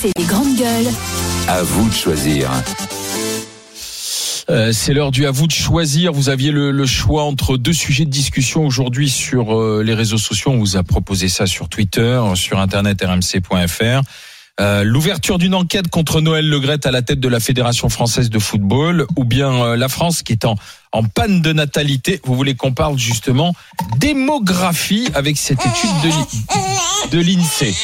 passer les grandes gueules. À vous de choisir. C'est l'heure du à vous de choisir. Vous aviez le choix entre deux sujets de discussion aujourd'hui sur les réseaux sociaux. On vous a proposé ça sur Twitter, sur internet rmc.fr. L'ouverture d'une enquête contre Noël Le Graët à la tête de la Fédération française de football, ou bien la France qui est en panne de natalité. Vous voulez qu'on parle justement démographie avec cette étude de l'INSEE.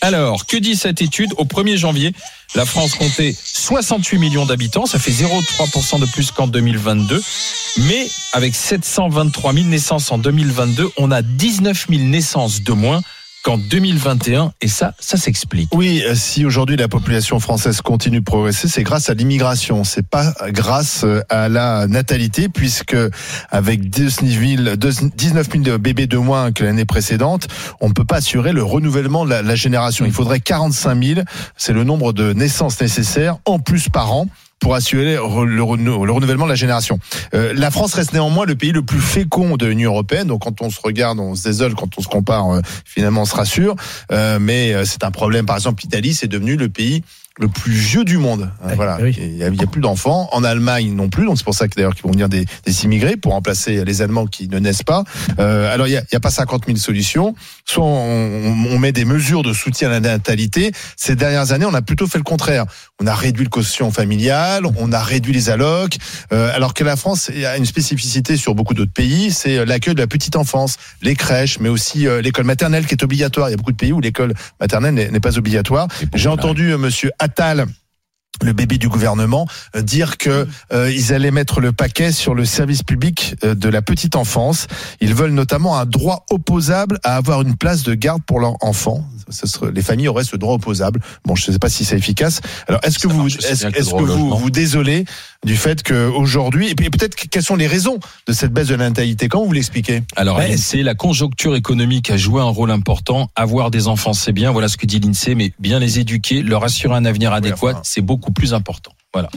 Alors, que dit cette étude ? Au 1er janvier, la France comptait 68 millions d'habitants, ça fait 0,3% de plus qu'en 2022. Mais avec 723 000 naissances en 2022, on a 19 000 naissances de moins qu'en 2021, et ça s'explique. Oui, si aujourd'hui la population française continue de progresser, c'est grâce à l'immigration, c'est pas grâce à la natalité, puisque avec 19 000 bébés de moins que l'année précédente, on ne peut pas assurer le renouvellement de la génération. Il faudrait 45 000, c'est le nombre de naissances nécessaires, en plus par an, pour assurer le renouvellement de la génération. La France reste néanmoins le pays le plus fécond de l'Union Européenne. Donc quand on se regarde, on se désole. Quand on se compare, finalement, on se rassure. Mais c'est un problème. Par exemple, l'Italie, c'est devenu le pays le plus vieux du monde. Voilà. Oui. Il y a plus d'enfants. En Allemagne non plus. Donc c'est pour ça que d'ailleurs qu'ils vont venir des immigrés pour remplacer les Allemands qui ne naissent pas. Alors il y a pas 50 000 solutions. Soit on met des mesures de soutien à la natalité. Ces dernières années, on a plutôt fait le contraire. On a réduit le quotient familial, on a réduit les allocs, alors que la France a une spécificité sur beaucoup d'autres pays, c'est l'accueil de la petite enfance, les crèches, mais aussi l'école maternelle qui est obligatoire. Il y a beaucoup de pays où l'école maternelle n'est pas obligatoire. J'ai entendu monsieur Attal, le bébé du gouvernement, dire que ils allaient mettre le paquet sur le service public de la petite enfance. Ils veulent notamment un droit opposable à avoir une place de garde pour leur enfant. Les familles auraient ce droit opposable. Bon, je ne sais pas si c'est efficace. Alors, est-ce que vous désolez du fait que aujourd'hui, et puis peut-être quelles sont les raisons de cette baisse de la natalité? Comment vous l'expliquez? Alors, c'est la conjoncture économique a joué un rôle important. Avoir des enfants, c'est bien. Voilà ce que dit l'INSEE, mais bien les éduquer, leur assurer un avenir adéquat, c'est beaucoup plus important. Voilà.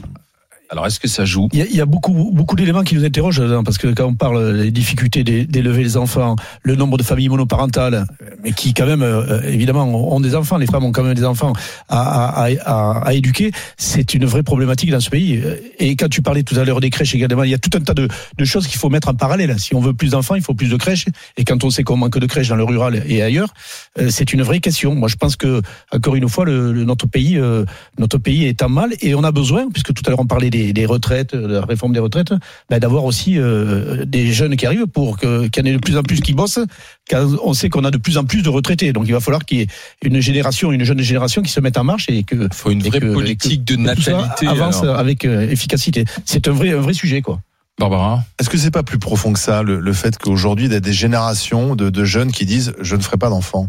Alors, est-ce que ça joue ? Il y a beaucoup d'éléments qui nous interrogent, hein, parce que quand on parle des difficultés d'élever les enfants, le nombre de familles monoparentales, mais qui quand même, évidemment, ont des enfants, les femmes ont quand même des enfants à éduquer, c'est une vraie problématique dans ce pays. Et quand tu parlais tout à l'heure des crèches également, il y a tout un tas de choses qu'il faut mettre en parallèle. Si on veut plus d'enfants, il faut plus de crèches. Et quand on sait qu'on manque de crèches dans le rural et ailleurs, c'est une vraie question. Moi, je pense que, encore une fois, notre pays est en mal, et on a besoin, puisque tout à l'heure on parlait des retraites, de la réforme des retraites, d'avoir aussi des jeunes qui arrivent pour qu'il y en ait de plus en plus qui bossent, car on sait qu'on a de plus en plus de retraités. Donc il va falloir qu'il y ait une jeune génération qui se mette en marche, et que il faut une vraie politique de natalité avance avec efficacité. C'est un vrai sujet, quoi. Barbara, est-ce que c'est pas plus profond que ça, le fait qu'aujourd'hui il y a des générations de jeunes qui disent je ne ferai pas d'enfant?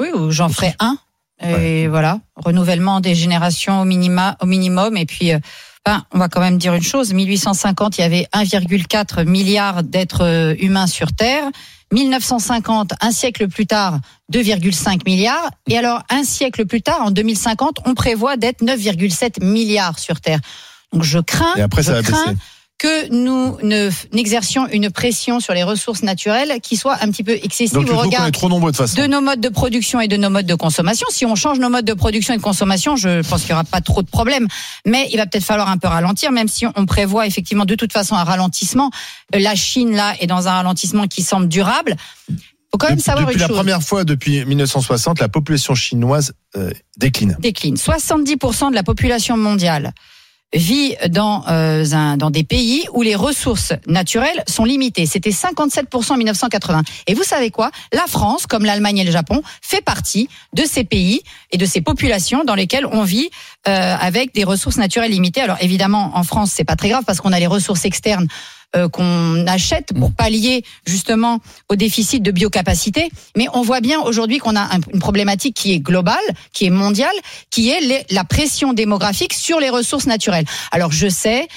Oui, ou j'en ferai un. Et voilà, renouvellement des générations au minimum, et puis on va quand même dire une chose, 1850, il y avait 1,4 milliard d'êtres humains sur Terre, 1950, un siècle plus tard, 2,5 milliards, et alors un siècle plus tard, en 2050, on prévoit d'être 9,7 milliards sur Terre. Donc je crains que nous n'exercions une pression sur les ressources naturelles qui soit un petit peu excessive. Donc, au regard de nos modes de production et de nos modes de consommation. Si on change nos modes de production et de consommation, je pense qu'il n'y aura pas trop de problèmes. Mais il va peut-être falloir un peu ralentir, même si on prévoit effectivement de toute façon un ralentissement. La Chine, là, est dans un ralentissement qui semble durable. Faut quand même savoir une chose. Depuis la première fois depuis 1960, la population chinoise décline. 70% de la population mondiale vit dans des pays où les ressources naturelles sont limitées. C'était 57% en 1980. Et vous savez quoi ? La France, comme l'Allemagne et le Japon, fait partie de ces pays et de ces populations dans lesquelles on vit avec des ressources naturelles limitées. Alors évidemment, en France, c'est pas très grave parce qu'on a les ressources externes qu'on achète pour pallier justement au déficit de biocapacité. Mais on voit bien aujourd'hui qu'on a une problématique qui est globale, qui est mondiale, qui est la pression démographique sur les ressources naturelles. Alors je sais,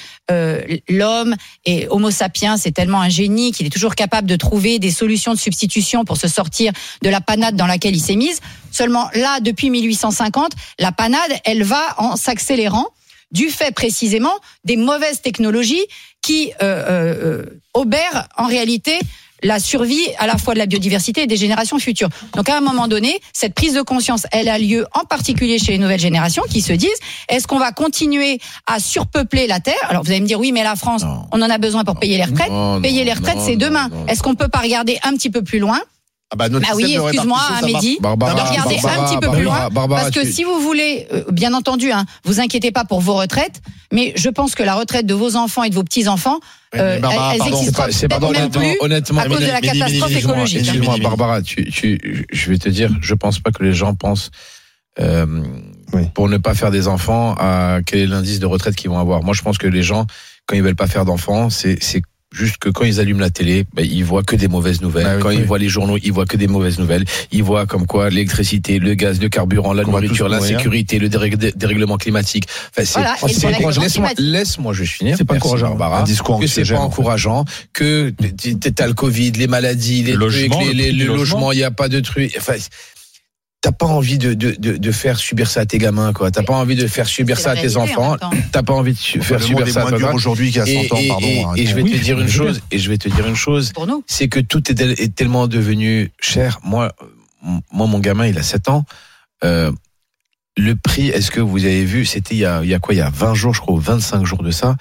l'homme et Homo sapiens, c'est tellement un génie qu'il est toujours capable de trouver des solutions de substitution pour se sortir de la panade dans laquelle il s'est mise. Seulement là, depuis 1850, la panade, elle va en s'accélérant, du fait précisément des mauvaises technologies qui obèrent en réalité la survie à la fois de la biodiversité et des générations futures. Donc à un moment donné, cette prise de conscience, elle a lieu en particulier chez les nouvelles générations qui se disent, est-ce qu'on va continuer à surpeupler la Terre? Alors vous allez me dire, oui, mais la France, non, on en a besoin pour payer les retraites. Payer les retraites, c'est demain. Non. Est-ce qu'on peut pas regarder un petit peu plus loin? Ah bah, notre oui, excuse-moi, à midi, regardez un petit peu plus loin, parce que si vous voulez, bien entendu, hein, vous inquiétez pas pour vos retraites, mais je pense que la retraite de vos enfants et de vos petits-enfants, elles existeront même plus à cause de la catastrophe écologique. Excuse-moi, Barbara, je vais te dire, je pense pas que les gens pensent pour ne pas faire des enfants à quel est l'indice de retraite qu'ils vont avoir. Moi, je pense que les gens, quand ils veulent pas faire d'enfants, c'est juste que quand ils allument la télé, ils voient que des mauvaises nouvelles. Ah oui, quand ils voient les journaux, ils voient que des mauvaises nouvelles. Ils voient comme quoi l'électricité, le gaz, le carburant, la nourriture, la sécurité, le dérèglement climatique. Enfin, Laisse-moi juste finir. C'est pas encourageant, Barbara. Que c'est pas encourageant. Que t'as le Covid, les maladies, les trucs, les logements, il y a pas de trucs. Enfin, t'as pas envie de faire subir ça à tes gamins, quoi. T'as pas envie de faire subir ça à tes enfants. T'as pas envie de faire subir ça à tes gamins. Aujourd'hui, qui a 100 ans, pardon. Et je vais te dire une chose. Pour nous, c'est que tout est tellement devenu cher. Moi, mon gamin, il a 7 ans. Le prix, est-ce que vous avez vu? C'était il y a 20 jours, je crois, 25 jours de ça.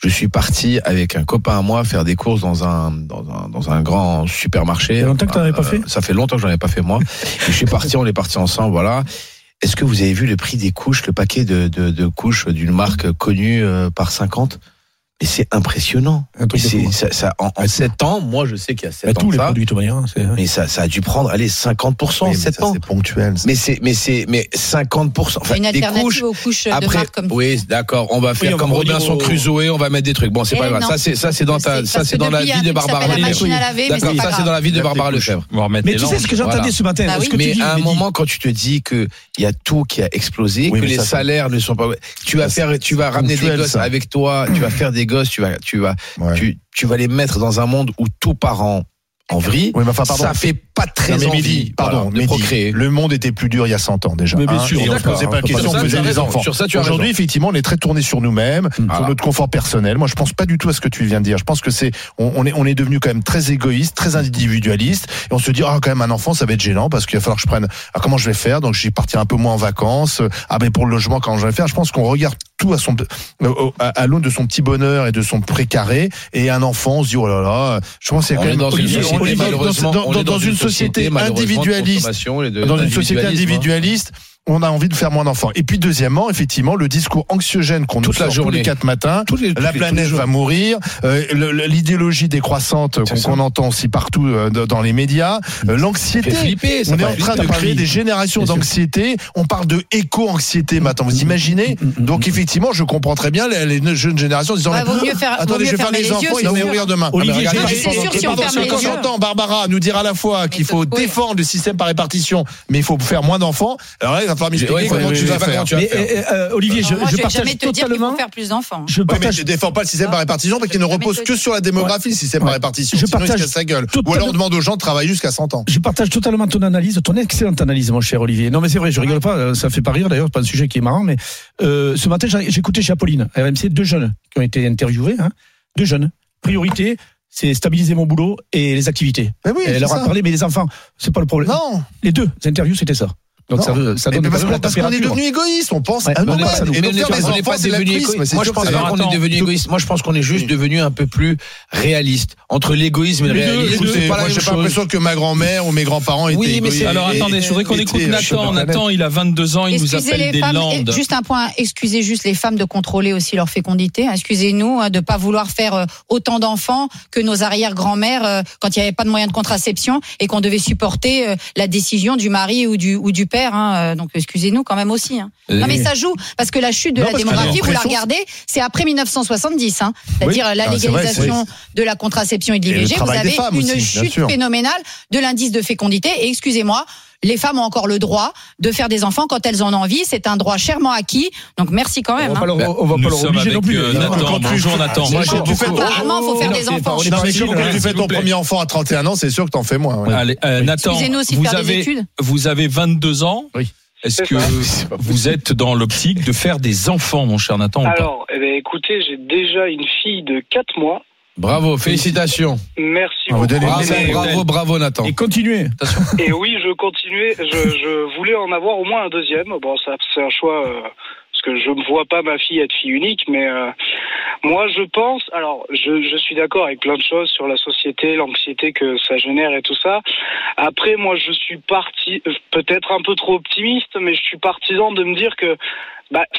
Je suis parti avec un copain à moi faire des courses dans un grand supermarché. Il y a longtemps que t'en avais pas fait? Ça fait longtemps que j'en avais pas fait, moi. Et je suis parti, on est parti ensemble, voilà. Est-ce que vous avez vu le prix des couches, le paquet de couches d'une marque connue par 50? Et c'est impressionnant. Et c'est, ça, en 7 ans, moi je sais qu'il y a 7 ans. Tous les produits, de toute manière. Mais ça a dû prendre, 50% en 7 ans. C'est ponctuel. Ça. Mais 50%. Enfin, une des couches. Aux couches après, de marque comme oui, d'accord. On va faire comme Robinson Crusoe, on va mettre des trucs. Bon, c'est pas grave. Ça c'est dans la vie de Barbara Lefebvre. D'accord, ça c'est dans la vie de Barbara Lefebvre. Mais tu sais ce que j'entendais ce matin? Mais à un moment, quand tu te dis que il y a tout qui a explosé, que les salaires ne sont pas, tu vas ramener des gosses avec toi, tu vas faire des gosses, tu vas les mettre dans un monde où tout part en vrille. Oui, ça fait pas très envie de procréer. Le monde était plus dur il y a 100 ans déjà. Mais bien sûr, on ne posait pas la question, on faisait des enfants. Aujourd'hui, effectivement, on est très tourné sur nous-mêmes, sur notre confort personnel. Moi, je pense pas du tout à ce que tu viens de dire. Je pense que on est devenu quand même très égoïste, très individualiste, et on se dit quand même un enfant, ça va être gênant parce qu'il va falloir que je prenne. Alors, comment je vais faire? Donc, j'y partirai un peu moins en vacances. Mais pour le logement, comment je vais faire? Je pense qu'on regarde tout à l'aune de son petit bonheur et de son précaré, et un enfant, on se dit oh là là. Je pense que c'est quand même dans une société individualiste, on a envie de faire moins d'enfants. Et puis deuxièmement, effectivement, le discours anxiogène qu'on nous sort tous les 4 matins, la planète va mourir, l'idéologie décroissante qu'on entend aussi partout dans les médias, l'anxiété. Flipper, on est en train de créer des générations d'anxiété. On parle de éco-anxiété maintenant, vous imaginez? Donc effectivement, je comprends très bien les jeunes générations disant attendez, je vais faire les enfants, ils vont mourir demain. Quand j'entends Barbara nous dire à la fois qu'il faut défendre le système par répartition, mais il faut faire moins d'enfants. Alors là, Olivier, je partage totalement. Je ne défends pas le système par répartition parce qu'il ne repose que sur la démographie, le système par répartition. Je partage sa gueule. Ou alors on demande aux gens de travailler jusqu'à 100 ans. Je partage totalement ton analyse, ton excellente analyse, mon cher Olivier. Non mais c'est vrai, je rigole pas, ça fait pas rire d'ailleurs, c'est pas un sujet qui est marrant, mais ce matin j'écoutais chez Apolline, RMC, 2 jeunes qui ont été interviewés, 2 jeunes. Priorité, c'est stabiliser mon boulot et les activités. Elle leur a parlé, mais les enfants, c'est pas le problème. Non. Les 2 interviews, c'était ça. Donc ça donne parce qu'on est devenu égoïste, on pense à nous-mêmes. On n'est pas devenu égoïste. Moi, je pense qu'on est devenu égoïste. Moi, je pense qu'on est juste devenu un peu plus réaliste. Entre l'égoïsme et le réalisme, c'est pas la même chose. J'ai pas l'impression que ma grand-mère ou mes grands-parents étaient égoïstes. Oui, mais alors attendez, je voudrais qu'on écoute Nathan. Nathan, il a 22 ans, il nous appelle des Landes. Juste un point, excusez juste les femmes de contrôler aussi leur fécondité. Excusez-nous de pas vouloir faire autant d'enfants que nos arrière-grand-mères quand il y avait pas de moyen de contraception et qu'on devait supporter la décision du mari ou du père. Donc excusez-nous quand même aussi. Non mais ça joue parce que la chute de la démographie, vous la regardez, c'est après 1970, c'est-à-dire la légalisation de la contraception et de l'IVG, vous avez une chute phénoménale de l'indice de fécondité. Et excusez-moi, les femmes ont encore le droit de faire des enfants quand elles en ont envie. C'est un droit chèrement acquis. Donc merci quand même. On va pas leur obliger non plus. Bonjour Nathan. Apparemment, il faut faire des enfants. Quand tu fais ton premier enfant à 31 ans, c'est sûr que t'en fais moins. Allez, Nathan, vous avez 22 ans. Oui. Est-ce que vous êtes dans l'optique de faire des enfants, mon cher Nathan? Alors, écoutez, j'ai déjà une fille de 4 mois. Bravo, félicitations. Merci beaucoup. Bravo Nathan. Et continuez. Et oui, je continuais. Je voulais en avoir au moins un deuxième. Bon, ça, c'est un choix... parce que je ne vois pas ma fille être fille unique, mais moi je pense, alors je suis d'accord avec plein de choses sur la société, l'anxiété que ça génère et tout ça. Après moi je suis peut-être un peu trop optimiste, mais je suis partisan de me dire que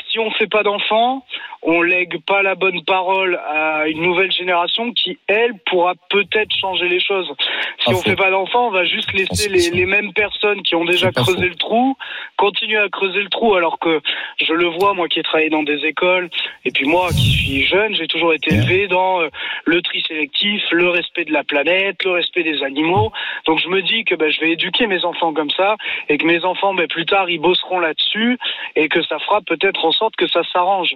si on ne fait pas d'enfants, on lègue pas la bonne parole à une nouvelle génération qui, elle, pourra peut-être changer les choses. Si on fait pas d'enfants, on va juste laisser les mêmes personnes qui ont déjà creusé le trou continuer à creuser le trou, alors que je le vois, moi qui ai travaillé dans des écoles, et puis moi qui suis jeune, j'ai toujours été élevé dans le tri sélectif, le respect de la planète, le respect des animaux. Donc je me dis que je vais éduquer mes enfants comme ça, et que mes enfants, plus tard, ils bosseront là-dessus, et que ça fera peut-être en sorte que ça s'arrange.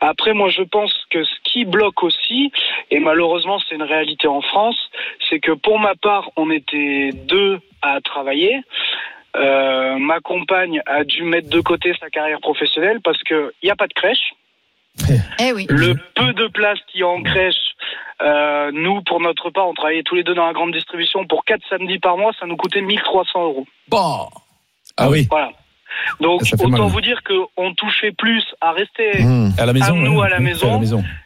Après, moi, je pense que ce qui bloque aussi, et malheureusement, c'est une réalité en France, c'est que pour ma part, on était 2 à travailler. Ma compagne a dû mettre de côté sa carrière professionnelle parce qu'il n'y a pas de crèche. Eh oui. Le peu de place qu'il y a en crèche, nous, pour notre part, on travaillait tous les deux dans la grande distribution. Pour 4 samedis par mois, ça nous coûtait 1 300 €. Bon. Ah oui. Voilà. Donc, autant vous dire qu'on touchait plus à rester à la maison, à la maison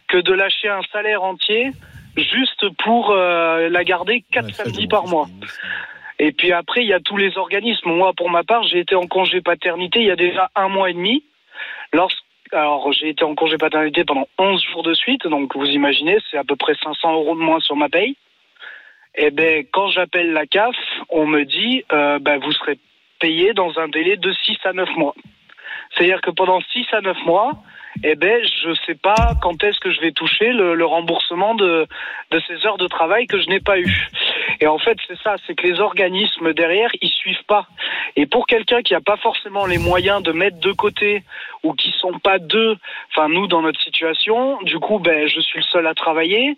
que de lâcher un salaire entier juste pour la garder 4 samedis par mois. Et puis après, il y a tous les organismes. Moi, pour ma part, j'ai été en congé paternité il y a déjà 1 mois et demi. Alors, j'ai été en congé paternité pendant 11 jours de suite. Donc, vous imaginez, c'est à peu près 500 € de moins sur ma paye. Et bien, quand j'appelle la CAF, on me dit vous serez payé dans un délai de 6 à 9 mois. C'est-à-dire que pendant 6 à 9 mois, je ne sais pas quand est-ce que je vais toucher le remboursement de ces heures de travail que je n'ai pas eues. Et en fait, c'est ça, c'est que les organismes derrière, ils suivent pas. Et pour quelqu'un qui n'a pas forcément les moyens de mettre de côté ou qui sont pas deux, enfin nous dans notre situation, du coup, je suis le seul à travailler.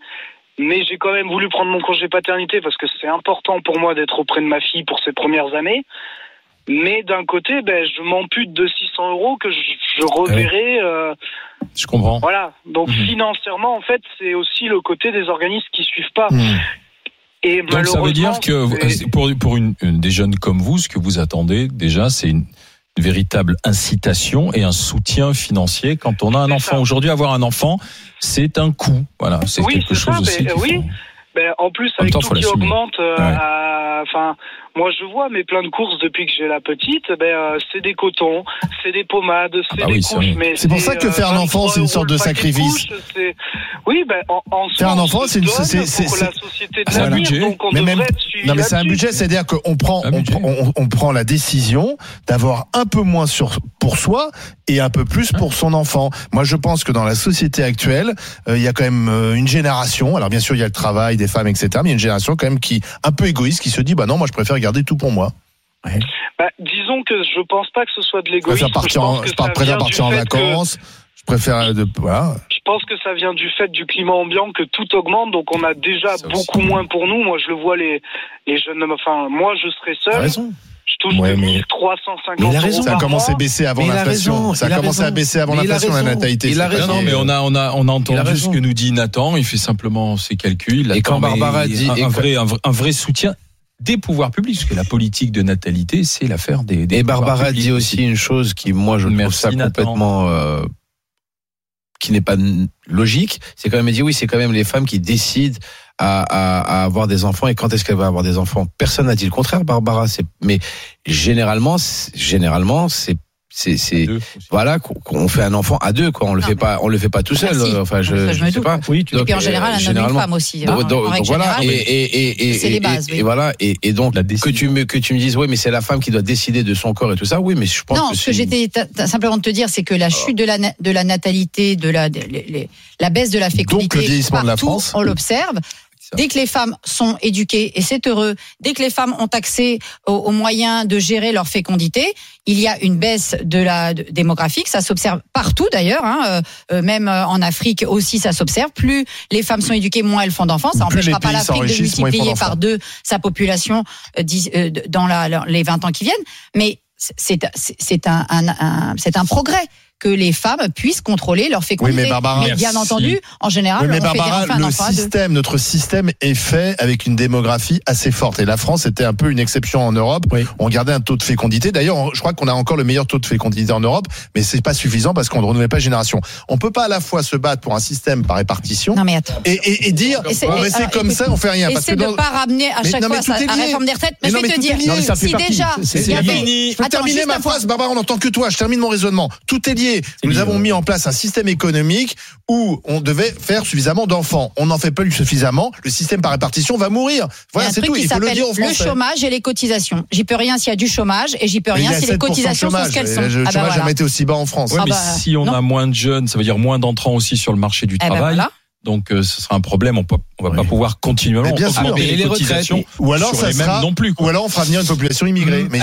Mais j'ai quand même voulu prendre mon congé paternité parce que c'est important pour moi d'être auprès de ma fille pour ses premières années. Mais d'un côté, je m'ampute de 600 € que je reverrai. Je comprends. Voilà. Donc financièrement, en fait, c'est aussi le côté des organismes qui suivent pas. Et donc ça veut dire que pour des jeunes comme vous, ce que vous attendez déjà, c'est une véritable incitation et un soutien financier quand on a un enfant. Ça. Aujourd'hui, avoir un enfant, c'est un coût. Voilà, c'est quelque chose aussi. Oui. En plus, avec tout qui augmente, moi je vois, mais plein de courses depuis que j'ai la petite, c'est des cotons, c'est des pommades, des couches. Mais c'est pour ça que faire un enfant, c'est une sorte de sacrifice. Faire un enfant, c'est la société de l'avenir, donc on devrait être suivi. Non, mais c'est un budget, c'est-à-dire qu'on prend la décision d'avoir un peu moins pour soi et un peu plus pour son enfant. Moi, je pense que dans la société actuelle, il y a quand même une génération. Alors, bien sûr, il y a le travail des femmes, etc. Mais il y a une génération quand même qui un peu égoïste, qui se dit non, moi, je préfère garder tout pour moi. Ouais. Disons que je pense pas que ce soit de l'égoïsme. Je préfère partir en vacances. Je préfère voilà. Je pense que ça vient du fait du climat ambiant que tout augmente, donc on a déjà beaucoup moins pour nous. Moi, je le vois les jeunes. Enfin, moi, je serais seul. Touche 350 €. Ça a commencé à baisser avant l'inflation. La natalité. Non, mais on a entendu ce que nous dit Nathan. Il fait simplement ses calculs. Et quand Barbara dit un vrai soutien des pouvoirs publics, parce que la politique de natalité, c'est l'affaire des et Barbara publics. Dit aussi une chose qui, moi, je trouve ça complètement qui n'est pas logique. C'est quand même dit c'est quand même les femmes qui décident. À avoir des enfants et quand est-ce qu'elle va avoir des enfants? Personne n'a dit le contraire, Barbara. Mais généralement, c'est voilà qu'on fait un enfant à deux, quoi. On le fait pas tout seul. Enfin, je sais pas. Oui, et puis en général, un homme et une femme aussi. Donc voilà. Et c'est les bases. Et voilà. Et donc que tu me dises oui, mais c'est la femme qui doit décider de son corps et tout ça. Oui, mais je pense. Non, ce que j'étais simplement de te dire, c'est que la chute de la natalité, la baisse de la fécondité, donc le vieillissement de la France, on l'observe. Dès que les femmes sont éduquées, et c'est heureux, dès que les femmes ont accès aux moyens de gérer leur fécondité, il y a une baisse de la démographique. Ça s'observe partout d'ailleurs, même en Afrique aussi ça s'observe. Plus les femmes sont éduquées, moins elles font d'enfants. Ça n'empêchera pas l'Afrique de multiplier par 2 sa population dans les 20 ans qui viennent. Mais c'est un progrès que les femmes puissent contrôler leur fécondité. Oui, mais Barbara, mais bien entendu, en général, oui, mais on Barbara, fait dire le système, notre système est fait avec une démographie assez forte. Et la France était un peu une exception en Europe. Oui. On gardait un taux de fécondité. D'ailleurs, je crois qu'on a encore le meilleur taux de fécondité en Europe, mais c'est pas suffisant parce qu'on ne renouvelle pas génération. On peut pas à la fois se battre pour un système par répartition et dire et c'est, oh, mais c'est alors, comme écoute, ça, on fait rien. Parce que de pas ramener à chaque fois la réforme des retraites. Mais je vais te dire, si déjà, il faut terminer ma phrase, Barbara, on n'entend que toi. Je termine mon raisonnement. Tout est lié. Nous avons mis en place un système économique où on devait faire suffisamment d'enfants. On n'en fait pas suffisamment. Le système par répartition va mourir. Voilà, c'est tout. Il faut le dire aux Français. Le chômage et les cotisations. J'y peux rien s'il y a du chômage et j'y peux rien si les cotisations sont ce qu'elles sont. Le chômage jamais été aussi bas en France. Oui, mais si on a moins de jeunes, ça veut dire moins d'entrants aussi sur le marché du travail. Donc, ce sera un problème. On va pas pouvoir continuellement augmenter les cotisations. Ou alors, ça sera. Ou alors, on fera venir une population immigrée. Mais